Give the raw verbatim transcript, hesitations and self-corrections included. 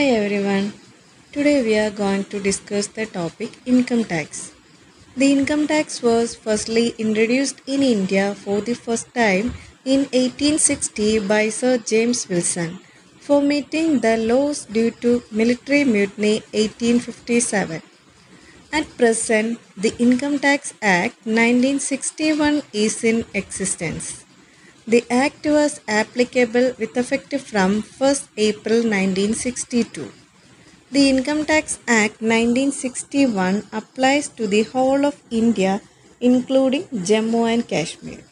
Hi everyone, today we are going to discuss the topic income tax. The income tax was firstly introduced in India for the first time in eighteen sixty by Sir James Wilson for meeting the loss due to military mutiny eighteen fifty-seven. At present, the Income Tax Act nineteen sixty-one is in existence. The Act was applicable with effect from first April nineteen sixty-two. The Income Tax Act nineteen sixty-one applies to the whole of India, including Jammu and Kashmir.